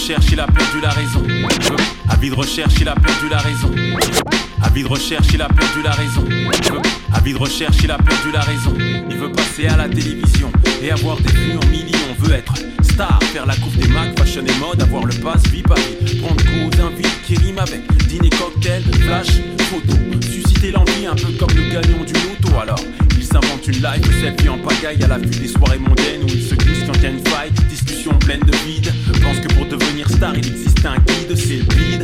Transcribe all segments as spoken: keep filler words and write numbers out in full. recherche, il a perdu la raison. Avide recherche, il a perdu la raison. Avide recherche, il a perdu la raison. Avide recherche, il a perdu la raison. Il veut passer à la télévision et avoir des vues en millions. Veut être star, faire la coupe des Mac, fashion et mode, avoir le pass, vie par vie. Prendre goût d'un vide qui rime avec dîner, cocktail, flash, photo. Susciter l'envie un peu comme le gagnant du loto. Alors il s'invente une life, selfie en pagaille à la vue des soirées mondaines où il se glisse quand il y a une faille. Discussion pleine de vide. Pense que pour devenir star il existe un guide, c'est le vide.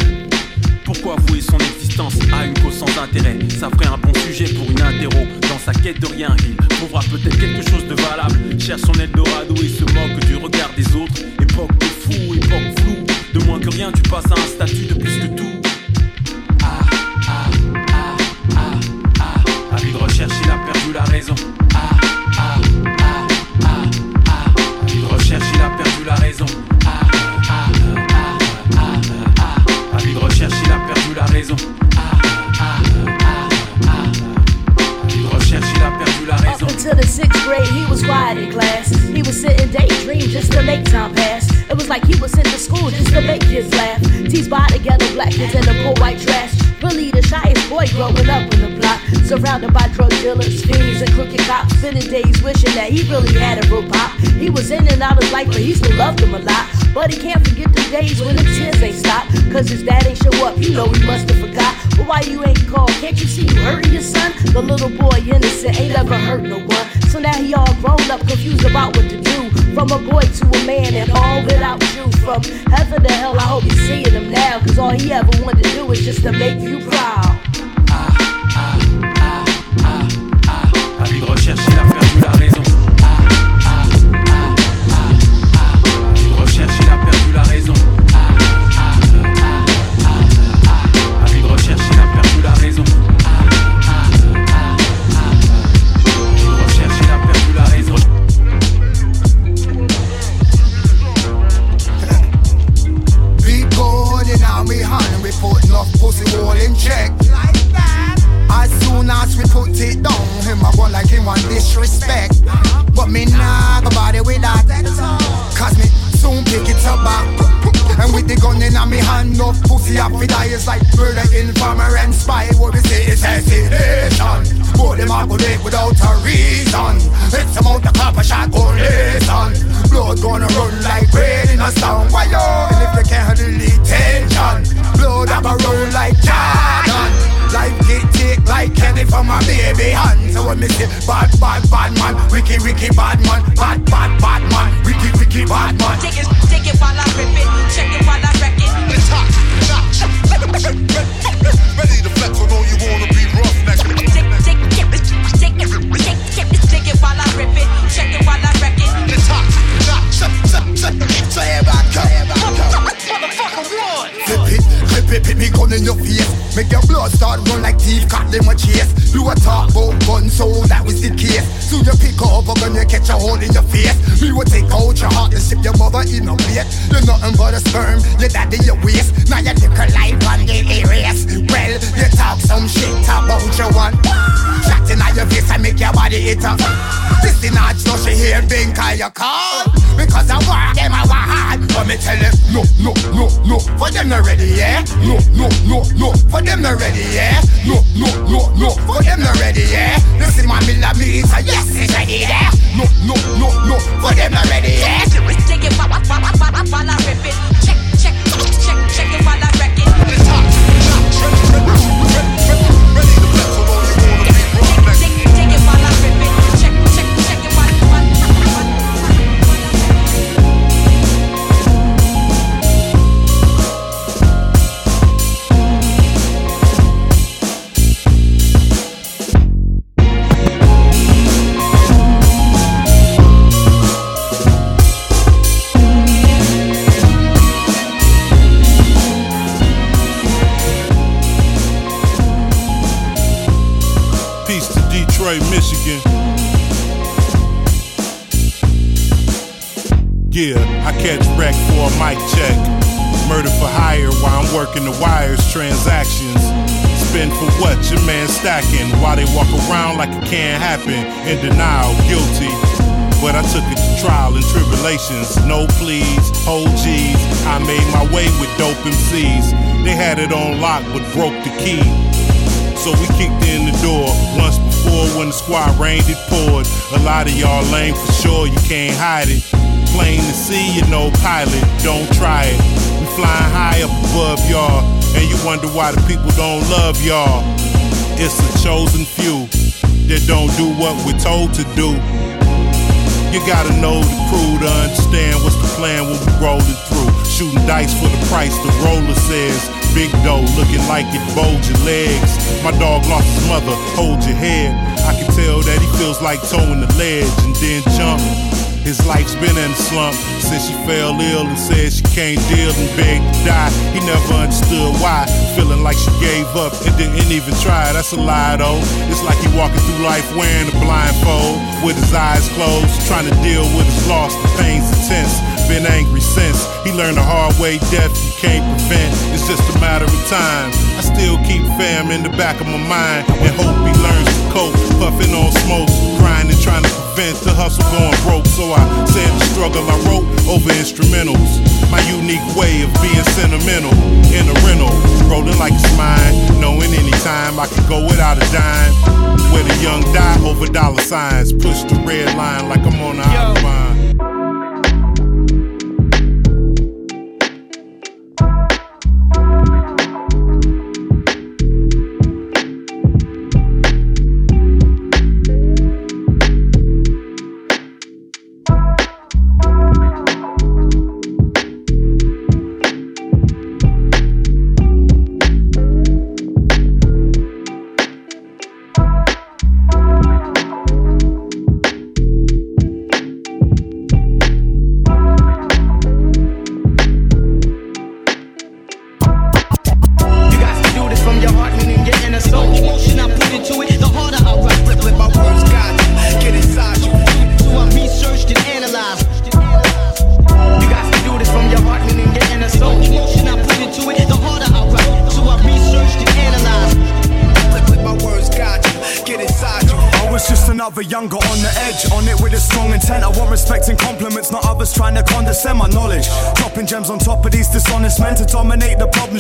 Pourquoi vouer son existence à une cause sans intérêt? Ça ferait un bon sujet pour une interro. Dans sa quête de rien, il trouvera peut-être quelque chose de valable. Cherche son Eldorado et se moque du regard des autres. Époque de fou, époque floue. De moins que rien, tu passes à un statut de plus que tout. Ah, ah, ah, ah, ah. Avis de recherche, il a perdu la raison. Ah, ah, ah, ah, ah. Avis de recherche, il a perdu la raison. Ah, ah, ah, ah, ah. Avis de recherche, il a perdu la raison. Up until the sixth grade, he was quiet in class. He would sit and daydream just to make time pass. It was like he was sent to school just to make kids laugh. Teased by the ghetto black kids and the poor white trash. Really the shyest boy growing up in the block. Surrounded by drug dealers, fiends, and crooked cops. Spending days wishing that he really had a real pop. He was in and out of life, but he still loved him a lot. But he can't forget the days when the tears ain't stopped. Cause his dad ain't show up, you know he must have forgot. But why you ain't called? Can't you see you hurting your son? The little boy innocent ain't ever hurt no one. So now he all grown up, confused about what to do. From a boy to a man and all without you. From heaven to hell, I hope you're seeing him now. Cause all he ever wanted to do is just to make you proud. Ah, ah, ah, ah, ah. Avis de recherche, il a perdu la raison. Ah, ah, ah, ah, ah. Avis de recherche, il a perdu la raison. Ah, ah, ah, ah, ah. Avis de recherche, il a perdu la raison. Ah, ah, ah, ah. Avis de recherche, il a perdu la raison. Be good and I'll be hunting, reporting off pussy wall in check. As soon as we put it down, him I go like him want disrespect. But me nah go bother with that, cause me soon pick it up back. And with the gun in me hand, no pussy up with eyes like murder, informer and spy. What we say is assassination. Put them up with it without a reason. It's about the copper shot, go listen. Blood gonna run like rain in a storm. Why yo? And if they can't handle the tension, blood up a roll like Jordan. Life get take like candy from my baby hand. So when me say bad, bad, bad man, wicked, wicked, bad man, bad, bad, bad man, wicked, wicked, bad man. Take it, take it while I rip it, check it while I wreck it. It's hot, it's hot. Ready to flex on all you wanna be rough next. Take, take, take it, take it, take it, take it while I rip it, check it while I wreck it. It's hot, it's hot. So everybody come, motherfucker, one. Flip it. Pip it, me gun in your face. Make your blood start run like teeth, cut them a chase. You a talk about gun, so that was the case. Soon you pick up a gun, you catch a hole in your face. Me will take out your heart and ship your mother in a plate. You're nothing but a sperm, your daddy your waist. Now you lick a life on the areas. Well, you talk some shit about your one. Shot in your face and make your body hit up. This the notch, no she hear being call your call. Because I work them, I work hard. But me tell them, no, no, no, no. For them not ready, yeah. No, no, no, no, for them not ready, yeah. No, no, no, no, for them not ready, yeah. This is my milla me, it's a yes, it's a yeah. No, no, no, no, for them not ready, yeah. Take it while I rip it. Check, check, check, check it while I wreck it. It's hot, ready to flex on all you wanna be wrong. Take it while I rip it. Check, check, check it while I rip it. Michigan. Yeah, I catch wreck for a mic check. Murder for hire while I'm working the wires, transactions. Spend for what? Your man stacking. While they walk around like it can't happen. In denial, guilty. but I took it to trial and tribulations. No please, oh geez, I made my way with dope M Cs. They had it on lock but broke the key. So we kicked in the door once before. When the squad rained, it poured. A lot of y'all lame for sure, you can't hide it. Plain to see, you know, pilot, don't try it. We flying high up above y'all, and you wonder why the people don't love y'all. It's a chosen few that don't do what we're told to do. You gotta know the crew to understand what's the plan when we rolling through. Shooting dice for the price, the roller says. Big dough looking like it bowed your legs. My dog lost his mother, hold your head. I can tell that he feels like toeing the ledge and then jump. His life's been in a slump since she fell ill and said she can't deal and begged to die. He never understood why, feeling like she gave up and didn't even try. That's a lie though. It's like he walking through life wearing a blindfold, with his eyes closed, trying to deal with his loss. The pain's intense, been angry since. He learned the hard way, death you can't prevent. It's just a matter of time. I still keep fam in the back of my mind and hope he learns to cope. Puffing on smoke, grinding, trying to prevent the hustle going broke. So I said the struggle I wrote over instrumentals. My unique way of being sentimental. In a rental, rolling like it's mine. Knowing anytime I could go without a dime. Where the young die over dollar signs. Push the red line like I'm on the high line.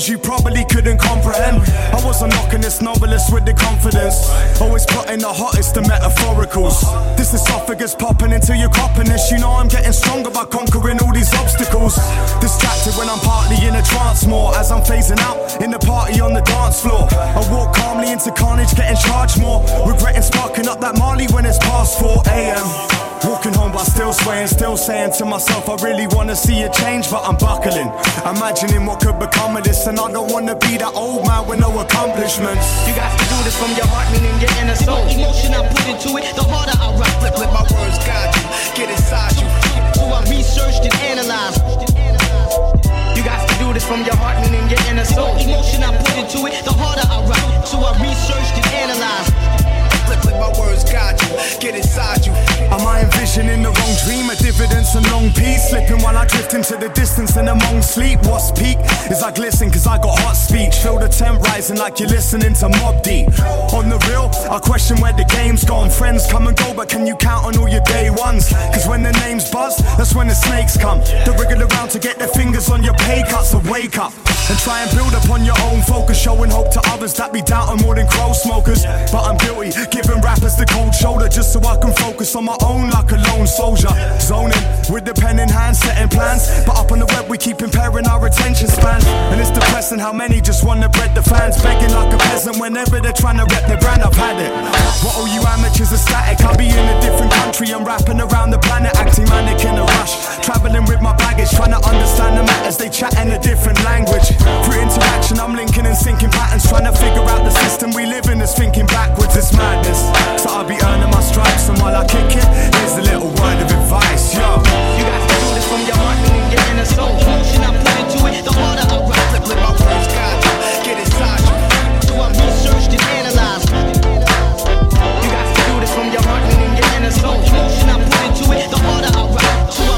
You probably couldn't comprehend. I was unlocking this novelist with the confidence, always putting the hottest to metaphoricals. This esophagus popping until you're copping this. You know I'm getting stronger by conquering all these obstacles. Distracted when I'm partly in a trance more, as I'm phasing out in the party on the dance floor. I walk calmly into carnage, getting charged more, regretting sparking up that Marley when it's past four a.m. Walking home but still swaying, still saying to myself I really wanna see a change, but I'm buckling, imagining what could become of this. And I don't wanna be that old man with no accomplishments. You got to do this from your heart, meaning your inner soul. The emotion I put into it, the harder I rock. Flip, flip, my words got you, get inside you. So I researched and analyzed. You got to do this from your heart, meaning your inner soul. The emotion I put into it, the harder I rock. So I researched and analyzed. My words got you, get inside you. Am I envisioning the wrong dream? A dividends and long peace, slipping while I drift into the distance and among sleep. What's peak is I glisten cause I got hot speech. Feel the temp rising like you're listening to Mobb Deep. On the real, I question where the game's gone. Friends come and go but can you count on all your day ones? Cause when the names buzz, that's when the snakes come. They wriggle around to get their fingers on your pay cuts. So wake up and try and build upon your own focus, showing hope to others that be doubting more than crow smokers. But I'm guilty, giving rappers the cold shoulder just so I can focus on my own like a lone soldier. Zoning with the pen in hand, setting plans, but up on the web we keep impairing our attention span. And it's depressing how many just want to bread the fans, begging like a peasant whenever they're trying to rep their brand. I've had it. What all you amateurs are static? I'll be in a different country and rapping around the planet, acting manic in a rush, travelling with my baggage, trying to understand the matters they chat in a different language. Through interaction I'm linking and sinking patterns, trying to figure out the system we live in is thinking backwards. It's madness. So I'll be earning my stripes, and while I kick it, here's a little word of advice, yo. You got to do this from your heart and your inner soul. Emotion I put into it, the harder I rise. Flip, flip, my words got you, get inside you. So I researched and analyzed. You got to do this from your heart and your inner soul. Emotion I put into it, the harder I rise. So I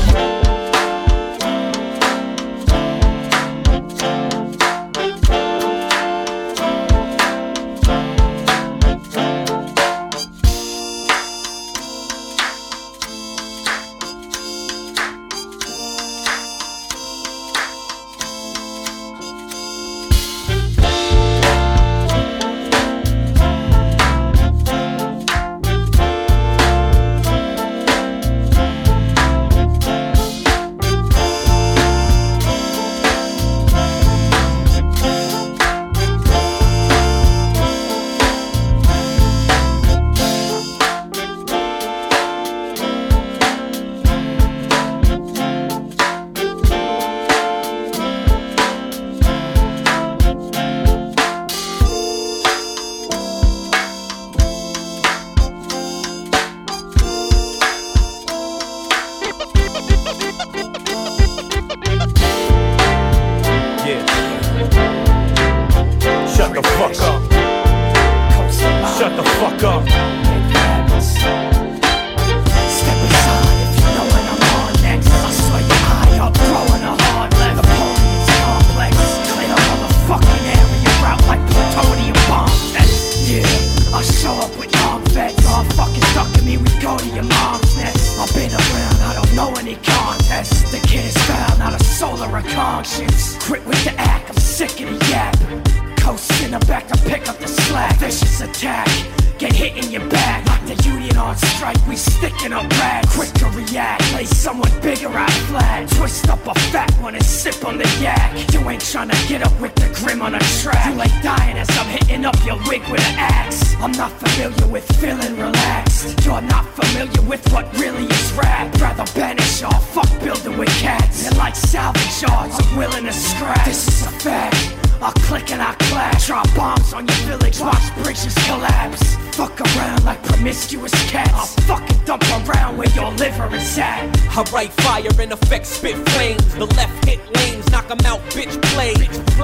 conscience. Quit with the act, I'm sick of the yap. Coast in the back to pick up the slack. Vicious attack, get hit in your back. Lock the union on strike, we sticking up rags. Quick to react, play someone bigger out flat. Twist up a fat one and sip on the yak. You ain't tryna get up with the grim on a track. You ain't dying as I'm hitting up your wig with an axe. I'm not familiar with feeling relaxed. You're not familiar with what really is rap. Rather banish y'all, fuck building with cats. And like salvage yards, I'm willing to scratch. This is a fact, I'll click and I'll clash. Drop bombs on your village, watch bridges collapse. Fuck around like promiscuous cats. I'll fucking dump around where your liver is at. I write fire and effect spit flames. The left hit lanes, knock them out, bitch play.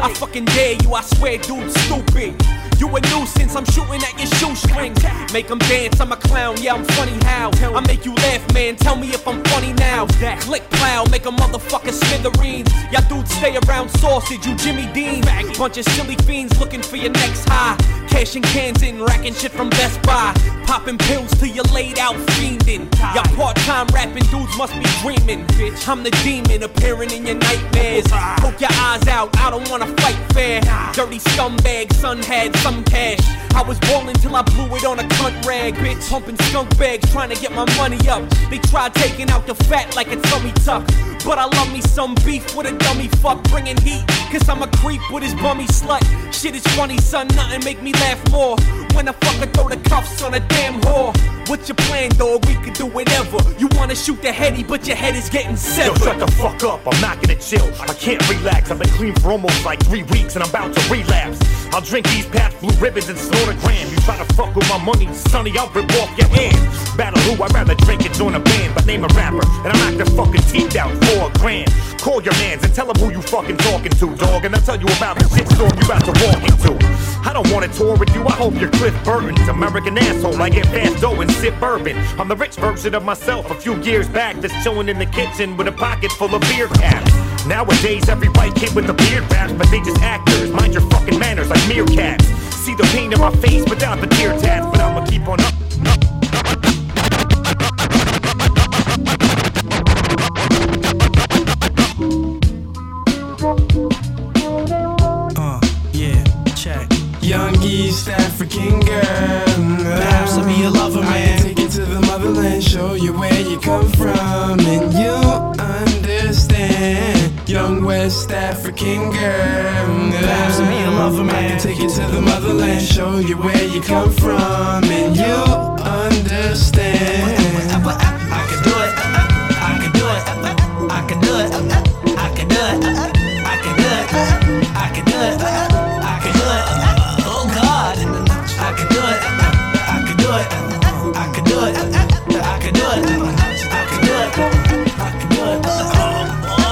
I fucking dare you, I swear dude stupid. You a nuisance, I'm shooting at your shoestrings. Make them dance, I'm a clown, yeah I'm funny how. I make you laugh man, tell me if I'm funny now. Click plow, make a motherfucker smithereens. Y'all dudes stay around sausage, you Jimmy Dean. Bunch of silly fiends looking for your next high. Cashing cans in, racking shit from Best Buy. Popping pills till you're laid out fiending. Y'all part-time rapping dudes must be dreaming. Bitch, I'm the demon appearing in your nightmares. Poke your eyes out, I don't wanna fight fair. Dirty scumbag, son had some cash. I was rolling till I blew it on a cunt rag. Bitch, pumping skunk bags, trying to get my money up. They tried taking out the fat like a tummy tuck. But I love me some beef with a dummy fuck. Bringing heat, cause I'm a creep with his bummy slut. Shit is funny son, nothing make me laugh more. When a fucker throw the cuffs on a damn whore. What's your plan dog, we can do whatever. You wanna shoot the heady, but your head is getting severed. Yo, shut the fuck up, I'm not gonna chill. I can't relax, I've been clean for almost like three weeks and I'm about to relapse. I'll drink these Pabst Blue Ribbons and snort a gram. You try to fuck with my money, sonny, I'll rip off your hand. Battle who, I'd rather drink and join a band. But name a rapper, and I'll knock the fucking teeth out for a grand. Call your mans and tell them who you fucking talking to, dog. And I'll tell you about the shit storm you about to walk into. I don't want to tour with you, I hope you're Cliff Burton's American asshole, I get fast dough and sip bourbon. I'm the rich version of myself a few years back, that's chilling in the kitchen with a pocket full of beer caps. Nowadays every white kid with a beard raps, but they just actors, mind your fucking manners like meerkats. See the pain in my face without the tear tats, but I'ma keep on up, up. Young East African girl, perhaps I'll be your lover, man. I can take you to the motherland, show you where you come from, and you'll understand. Young West African girl, perhaps I'll be your lover, man. I can take you to the motherland, show you where you come from, and you'll understand. I can do it, I can do it, I can do it, I can do it, I can do it, I can do it, I can do it. I can do it, I can do it, I can do it, I can do it, oh, oh,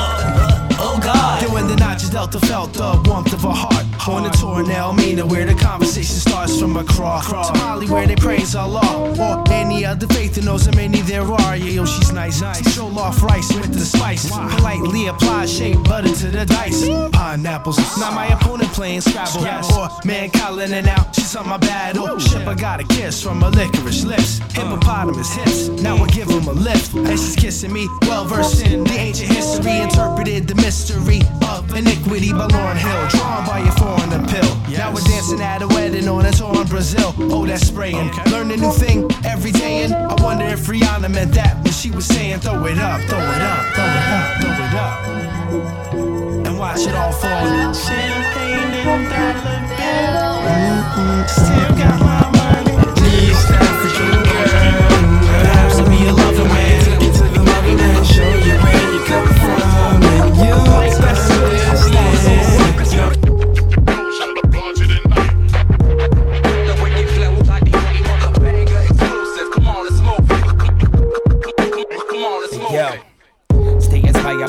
oh God. Then when the notches dealt, I felt the warmth of a heart. On a tour in Elmina where the conversation starts from Accra to Mali where they praise Allah or any other faith that knows how many there are. Yeah, yo, she's nice, nice. Show off rice with the spice. Politely apply shea butter to the dice. Pineapples, not my opponent playing Scrabble or man calling it out. She's on my battle ship. I got a kiss from her licorice lips. Hippopotamus hips, now I give him a lift. And she's kissing me, well versed in the ancient history. Interpreted the mystery of iniquity by Lauren Hill. Drawn by your on the pill. Yes. Now we're dancing at a wedding on a tour in Brazil. Oh, that's spraying. Okay. Learn a new thing every day. And I wonder if Rihanna meant that when she was saying, throw it up, throw it up, throw it up, throw it up. And watch it all fall. Champagne and dollar bill. Still got my money. East African girl. Perhaps I'll be a lover man. Take it to the motherland. Show you where you come from. And you understand.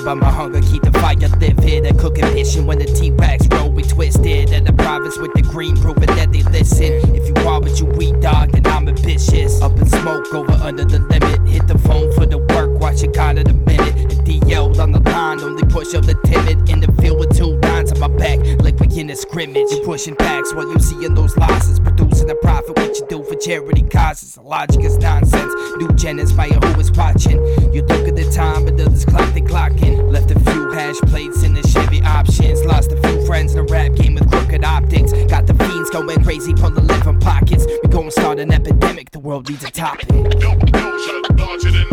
But my hunger keep the fire live here. The cooking passion when the tea bags roll, we twisted. And the province with the green proving that they listen. If you are what you eat, dog, then I'm ambitious. Up in smoke, over under the limit. Hit the phone for the work, watch it kind of the minute. The D L on the line, only push up the timid. In the field with two nines, to my back like we in a scrimmage. You pushing facts while you seeing those losses, producing a profit. What you do for charity causes, logic is nonsense. New gen is fire, who is watching? You look at the time, but others clock the clocking. Left a few hash plates in the Chevy options. Lost a few friends in a rap game with crooked optics. Got the fiends going crazy, pulling lip from pockets. We gon' start an epidemic, the world needs a topic. No, no, larger than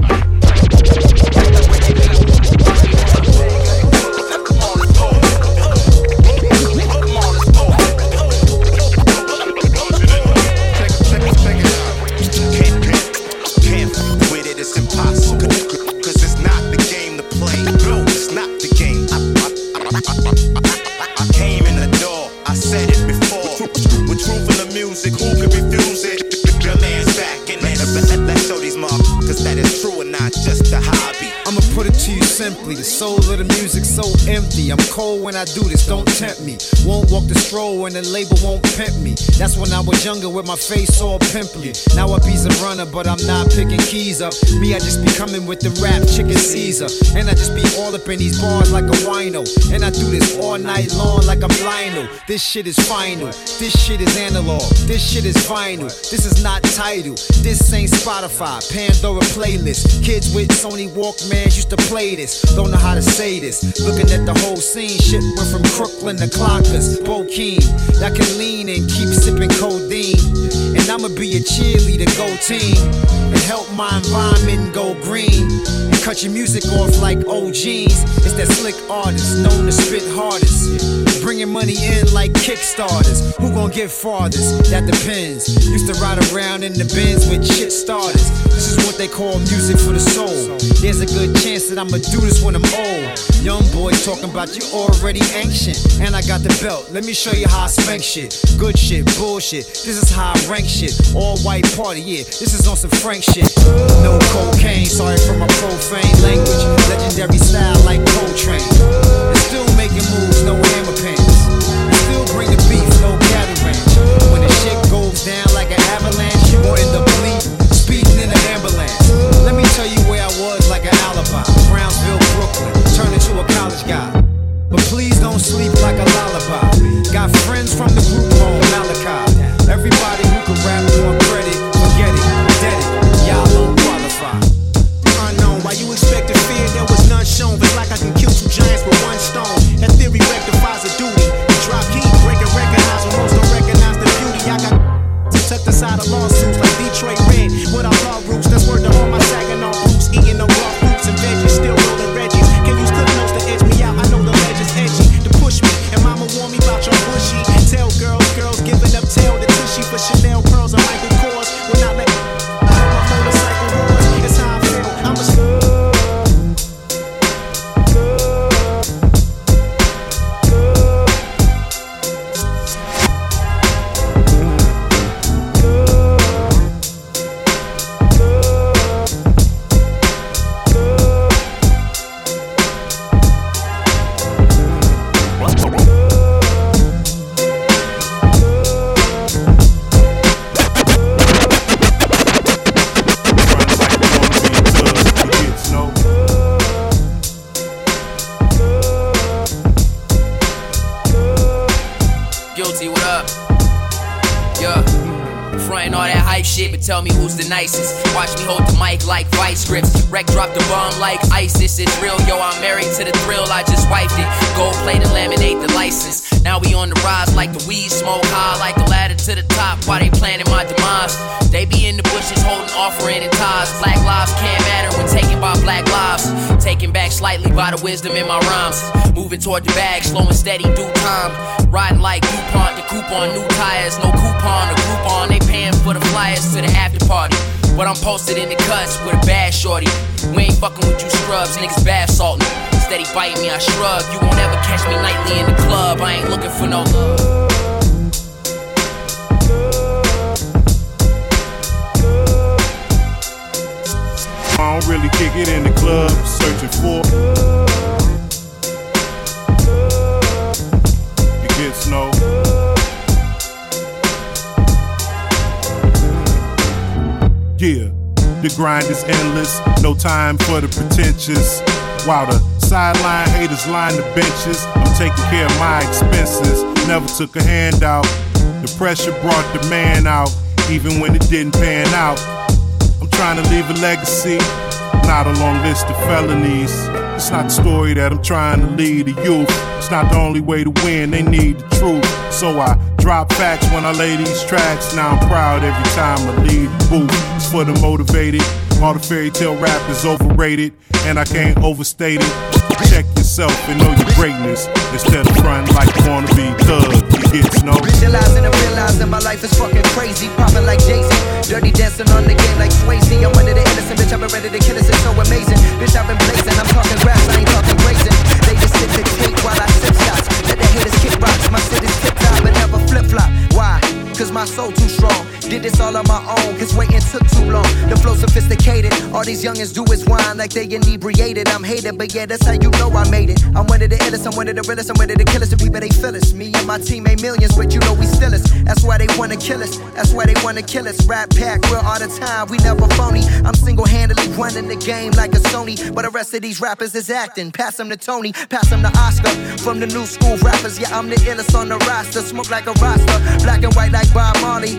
simply, the soul of the music so empty. I'm cold when I do this, don't tempt me. Won't walk the stroll and the label won't pimp me. That's when I was younger with my face all pimply. Now I be some runner, but I'm not picking keys up. Me, I just be coming with the rap, chicken Caesar. And I just be all up in these bars like a wino. And I do this all night long like I'm Lionel. This shit is final, this shit is analog, this shit is vinyl. This is not Tidal, this ain't Spotify, Pandora playlist. Kids with Sony Walkmans used to play this. Don't know how to say this. Looking at the whole scene, shit went from Crooklyn to Clockers, Bokeem. That can lean and keep sipping codeine. And I'ma be a cheerleader, go team, and help my environment go green. And cut your music off like O Gs. It's that slick artist known to spit hardest. Bringing money in like Kickstarters. Who gon' get farthest? That depends. Used to ride around in the Benz with shit starters. This is what they call music for the soul. There's a good chance that I'ma do this when I'm old. Young boy talking about you already ancient. And I got the belt, let me show you how I spank shit. Good shit, bullshit, this is how I rank shit. All white party, yeah, this is on some Frank shit. No cocaine, sorry for my profane language. Legendary style like Coltrane. And still making moves, no hammer pants. And still bring the beef, no cattle ranch. When the shit goes down like an avalanche, you won't end up bleeding, speeding in an ambulance. Let me tell you where I was like an alibi. Brownsville, Brooklyn, turned into a college guy. But please don't sleep like a lullaby. Got friends from the group on Malachi. Everybody who can rap on credit, forget it, dead it, y'all don't qualify. Unknown, why you expected fear? There was none shown. It's like I can kill two giants with one stone. That theory rectifies a duty. The drop key, break and recognize when most don't recognize the beauty. I got tucked inside of lawsuits like Detroit Red. With our law roots, that's worth the all my sagging on boots, eating no raw fruits and veggies, still rolling Reggies. Can use clip notes to edge me out. I know the legend's edgy to push me, and mama warned me about your bushy. Tell girls, girls giving up tail to tushy for Chanel pearls and Michael Kors. Will not let me hold my motorcycle wars. It's how I feel. I'm a scoop. Tell me who's the nicest. Watch me hold the mic like vice grips. Wreck drop the bomb like ISIS. It's real, yo, I'm married to the thrill. I just wiped it. Gold plate and laminate the license. Now we on the rise like the weed. Smoke high like a ladder to the top. Why they planning my demise? They be in the bushes holding offering and ties. Black lives can't matter when taken by black lives. Taken back slightly by the wisdom in my rhymes. Moving toward the bag, slow and steady due time. Riding like DuPont, the coupon, new tires. No coupon or coupon, they paying for the flyers to the after party. But I'm posted in the cuts with a bad shorty. We ain't fucking with you scrubs, niggas bath salting. Steady biting me, I shrug. You won't ever catch me nightly in the club. I ain't looking for no love. I don't really kick it in the club, searching for to get snow. Yeah, the grind is endless, no time for the pretentious. While the Sideline haters line the benches. I'm taking care of my expenses. Never took a handout. The pressure brought the man out, even when it didn't pan out. I'm trying to leave a legacy, not a long list of felonies. It's not the story that I'm trying to lead the youth. It's not the only way to win, they need the truth. So I drop facts when I lay these tracks. Now I'm proud every time I lead the booth. It's for the motivated. All the fairy tale rap is overrated, and I can't overstate it. Check yourself and know your greatness. Instead of frontin' like you wanna be thug, you get snow. Realizing and realizing my life is fucking crazy. Poppin' like Jay-Z, dirty dancing on the game like Swayze. I'm under the innocent, bitch, I've been ready to kill it, it's so amazing. Bitch, I've been blazing, I'm talking raps, I ain't talking racing. They just sit the cake while I sip shots. Let the haters kick rocks, my city's tip-top, but never flip-flop. Why? Cause my soul too strong. Did this all on my own, cause waiting took too long. The flow sophisticated, all these youngins do is whine like they inebriated. I'm hated, but yeah, that's how you know I made it. I'm one of the illest, I'm one of the realest, I'm one of the killers. The people, they feel us. Me and my team ain't millions, but you know we still us. That's why they wanna kill us, that's why they wanna kill us. Rap pack, real all the time, we never phony. I'm single-handedly running the game like a Sony. But the rest of these rappers is acting. Pass them to Tony, pass them to Oscar. From the new school rappers, yeah, I'm the illest on the roster. Smoke like a roster, black and white like Bob Marley,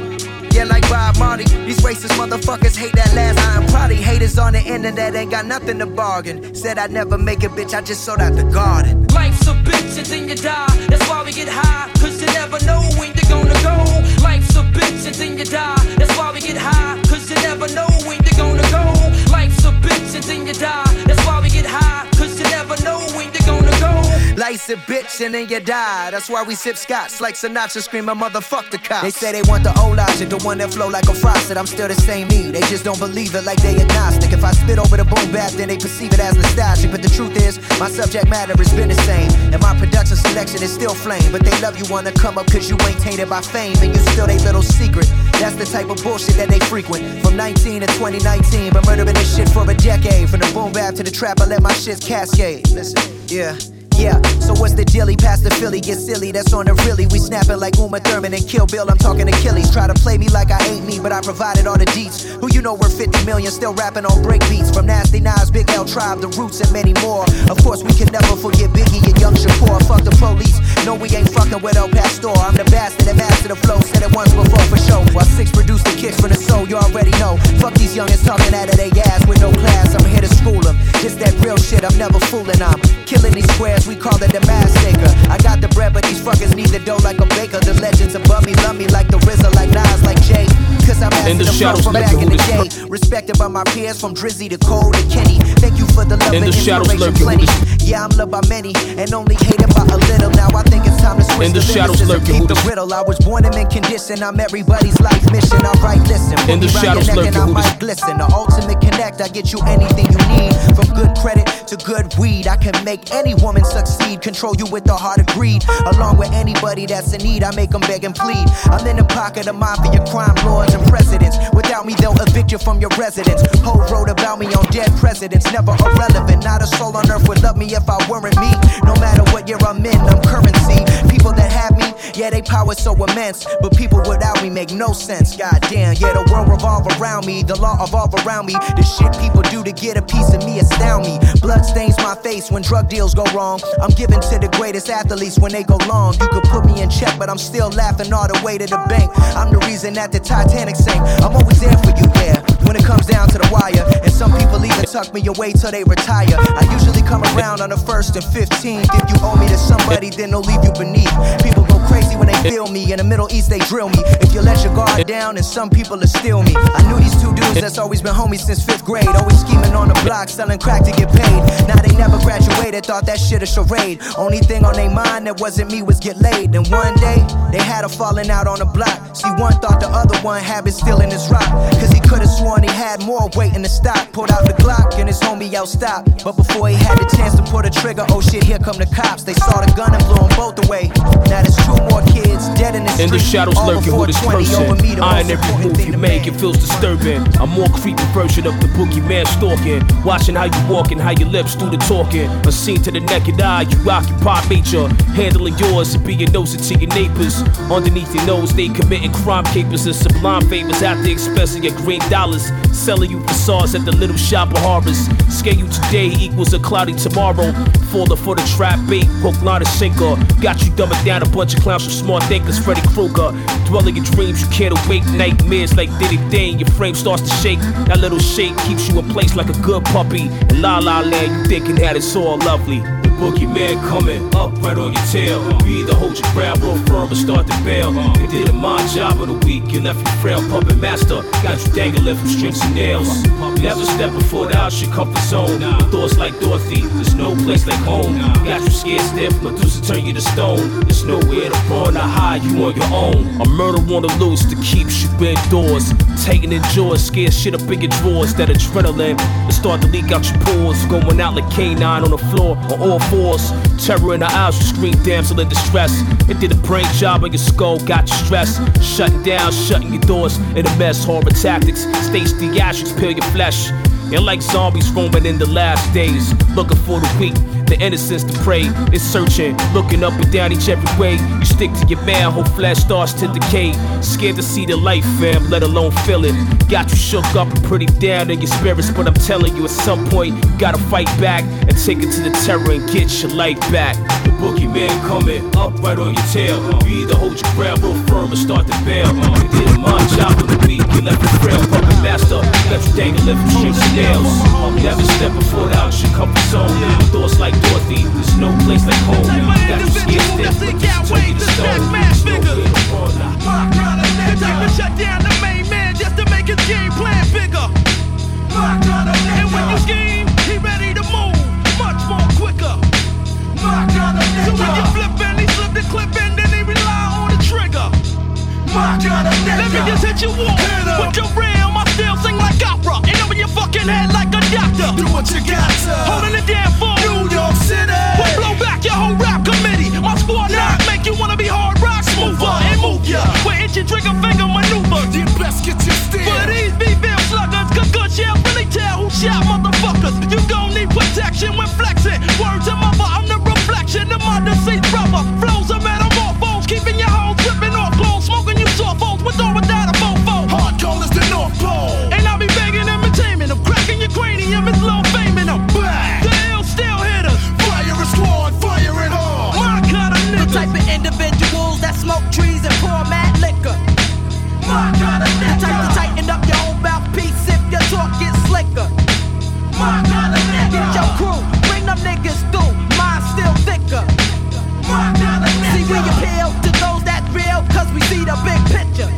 yeah, like Bob Marley. These racist motherfuckers hate that last line. Probably haters on the internet ain't got nothing to bargain. Said I'd never make it, bitch, I just sold out the garden. Life's a bitch and then you die. That's why we get high, cause you never know when you're gonna go. Life's a bitch and then you die. That's why we get high, cause you never know when you're gonna go. Life's a bitch and then you die. That's why we get high, cause you never know when you're gonna go. Life's a bitch and then you die. That's why we sip scotch like Sinatra screaming motherfuck the cops. They say they want the old logic, the one that flow like a faucet. I'm still the same me, they just don't believe it like they agnostic. If I spit over the boom bap, then they perceive it as nostalgic. But the truth is, my subject matter has been the same, and my production selection is still flame. But they love you wanna come up cause you ain't tainted by fame, and you still they little secret. That's the type of bullshit that they frequent. From nineteen to twenty nineteen, been murdering this shit for a decade. From the boom bap to the trap, I let my shit cascade. Listen, yeah. Yeah, so what's the dilly? Past the Philly, get silly, that's on the really. We snapping like Uma Thurman and Kill Bill, I'm talking Achilles. Try to play me like I ain't me, but I provided all the deets. Who you know we're fifty million, still rapping on break beats. From Nasty Nas, Big L Tribe, The Roots, and many more. Of course, we can never forget Biggie and Young Shakur. Fuck the police, no we ain't fucking with El Pastor. I'm the bastard that mastered the flow, said it once before for show. While six produce the kicks from the soul, you already know. Fuck these youngins talking out of their ass with no class, I'm here to school them. It's that real shit, I'm never fooling, I'm killing these squares. We call it the mass taker. I got the bread, but these fuckers need the dough like a baker. The legends above me love me like the R Z A, like Nas, like Jay. Cause I'm in the, the shadows, let back in the day. Fr- Respected by my peers from Drizzy to Cole to Kenny. Thank you for the love in and the inspiration plenty. Yeah, I'm loved by many and only hated by a little. Now I think it's time to switch in the, the shadows, and keep the riddle. I was born in condition. I'm everybody's life mission. I write, listen. In the shadows, look, I might glisten. The ultimate connect. I get you anything you need, from good credit to good weed. I can make any woman succeed, control you with the heart of greed. Along with anybody that's in need, I make them beg and plead. I'm in the pocket of mafia, crime lords and presidents. Without me, they'll evict you from your residence. Whole road about me on dead presidents, never irrelevant. Not a soul on earth would love me if I weren't me. No matter what year I'm in, I'm currency. People that have me, yeah, they power so immense, but people without me make no sense. Goddamn, yeah, the world revolve around me, the law evolve around me. The shit people do to get a piece of me astound me. Blood stains my face when drug deals go wrong. I'm giving to the greatest athletes when they go long. You could put me in check, but I'm still laughing all the way to the bank. I'm the reason that the Titanic sank. I'm always there for you, yeah, when it comes down to the wire. And some people even tuck me away till they retire. I usually come around on the first and fifteenth. If you owe me to somebody, then they'll leave you beneath. People go crazy when they feel me. In the Middle East, they drill me. If you let your guard down, and some people will steal me. I knew these two dudes that's always been homies since fifth grade. Always scheming on the block, selling crack to get paid. Now they never graduated, thought that shit a charade. Only thing on their mind that wasn't me was get laid. And one day, they had a falling out on the block. See, one thought the other one had been stealing his rock. Cause he could've sworn he had more waiting to stop. Pulled out the Glock and his homie out stop. But before he had the chance to pull the trigger, oh shit, here come the cops. They saw the gun and blew them both away. Now there's two more kids dead in the street. In the shadows lurking with this person. Eyeing every move you make, it feels disturbing. A more creepy version of the boogeyman stalking. Watching how you walking, how your lips do the talking. Unseen to the naked eye, you occupy nature. Handling yours and being nosy to your neighbors. Underneath your nose, they committing crime capers and sublime favors at the expense of your green dollars. Selling you facades at the little shop of horrors. days. Scare you today equals a cloudy tomorrow. Falling for the trap bait, hook, line, and sinker. Got you dumbing down a bunch of clowns from smart thinkers, Freddy Krueger. Dwelling in dreams, you can't awake. Nightmares like Diddy Dane, your frame starts to shake. That little shake keeps you in place like a good puppy. In La La Land, you thinking that it's all lovely. Boogeyman coming up right on your tail. You either hold your ground, roll firm, or start to bail. You did a mind job of the week, you left you frail. Puppet master got you dangling from strings and nails. Never step before the house, your comfort zone. Doors like Dorothy, there's no place like home. Got you scared stiff, Medusa turn you to stone. There's nowhere to run or hide, you on your own. A murder on the loose that keeps you indoors. Taking in jaws, scared shit up in your drawers. That adrenaline will start to leak out your pores. Going out like canine on the floor, on all force. Terror in the eyes, you scream damsel in distress. It did a brain job on your skull, got you stressed. Shutting down, shutting your doors, in a mess, horror tactics. Stage theatrics, peel your flesh. You're like zombies roaming in the last days. Looking for the weak, the innocents to prey. They're searching, looking up and down each every way. You stick to your man, whole flesh starts to decay. Scared to see the light, fam, let alone feel it. Got you shook up and pretty down in your spirits. But I'm telling you, at some point, you gotta fight back and take it to the terror and get your life back. The boogeyman coming up right on your tail. You either hold your ground, real firm, or start to bail. You did my job of the week, you left the trail. Puppet master, you left you dangling from strings and nails. Never step before the out your comfort zone. Doors like Dorothy, there's no place like home. Got you scared stiff, but you turn you to stone. There's nowhere to run, I gotta let go. They shut down the main man just to make his game plan bigger. I gotta let go. And when you scheme, he ready to move much more quicker. I gotta let go. So when you flip and he slip the clip and then he rely on the trigger. I gotta let go. Let me just hit you once with your realm. I still sing like opera and open your fucking head like a doctor. Do what you got to. Holding it down for New York City. We'll blow back your whole rap committee. My squad not make you wanna be hard rock smoother and move ya. We're itching trigger finger maneuver. You best get your steel. For these B-bill sluggers, cause good shell really tell who shot motherfuckers. You gon' need protection when flexing. Words in my mouth, I'm the reflection of my deceased brother. Flows of metamorphose, keeping your hoes ripping off clothes, smoking you sore foes with or without a mofo. Hardcore is the North Pole. And I be begging and maintaining them, cracking your cranium is low fame in them. Black. The ill still hit us. Fire is hard, fire it hard. My kind of niggas. The type of individuals that smoke trees and pour mad liquor. My kind of niggas. The type to tighten up your own mouthpiece if your talk gets slicker. My kind of niggas. Get your crew, bring them niggas through. Mine's still thicker. My kind of niggas. See we appeal to those that real, cause we see the big picture.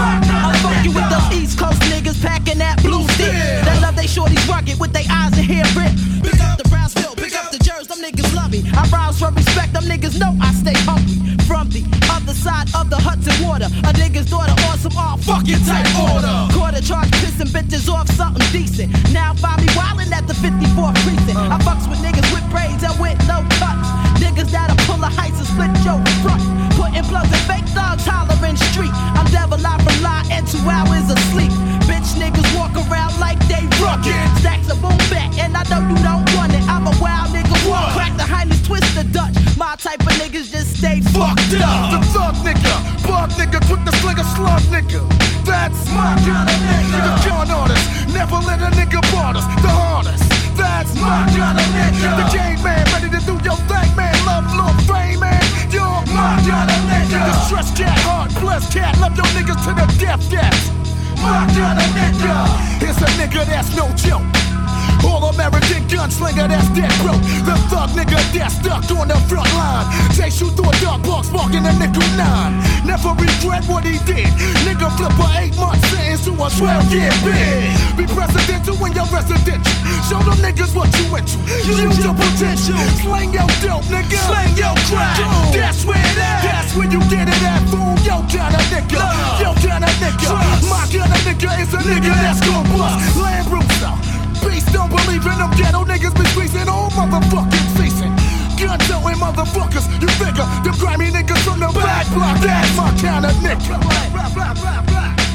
I'll fuck you with those East Coast niggas packing that blue stick. They love they shorties rugged with they eyes and hair ripped. Pick up the Brownsville, pick up the Jersey, them niggas love me. I rise from respect, them niggas know I stay hungry. From the other side of the Hudson water, a nigga's daughter on some all fucking tight order. Quarter charge pissing bitches off something decent. Now find me wildin' at the fifty-fourth precinct. I fucks with niggas with braids and with no cuts. Niggas that'll pull a heist and split your front. Putting plugs in fake thugs hollering street. I'm devil out from lie and two hours of sleep. Bitch niggas walk around like they rugged. Stacks of boom back and I know you don't want it. I'm a wild nigga, what? Crack the Heinz, twist the Dutch. My type of niggas just stay fucked up. The thug nigga, bug nigga, quick the slinger, slug nigga. That's my kind of nigga. The con artist, never let a nigga part us. The hardest. That's my kind of nigga. The game man, ready to do your thing, man. Love, love, fame, man. You're my kind of nigga. The stress cat, hard, blessed cat. Love your niggas to the death, yes. My kind of nigga. Here's a nigga that's no joke. All American gunslinger that's dead broke. The thug nigga that's stuck on the front line. Chase you through a dark box, walking a nickel nine. Never regret what he did. Nigga flip a eight month sentence to a twelve year bid. Be presidential when you're residential. Show them niggas what you into. Use your potential. Slang your dope, nigga. Slang your crack. That's where it at. That's where you get it at, fool. Yo kinda nigga. Yo kinda nigga. My kinda nigga is a nigga that's gon' bust. Land Bruiser. Beast don't believe in them ghetto niggas be squeezing all motherfucking ceasing. Gun towing motherfuckers, you figure them grimy niggas from the back block. That's my kind of nigga.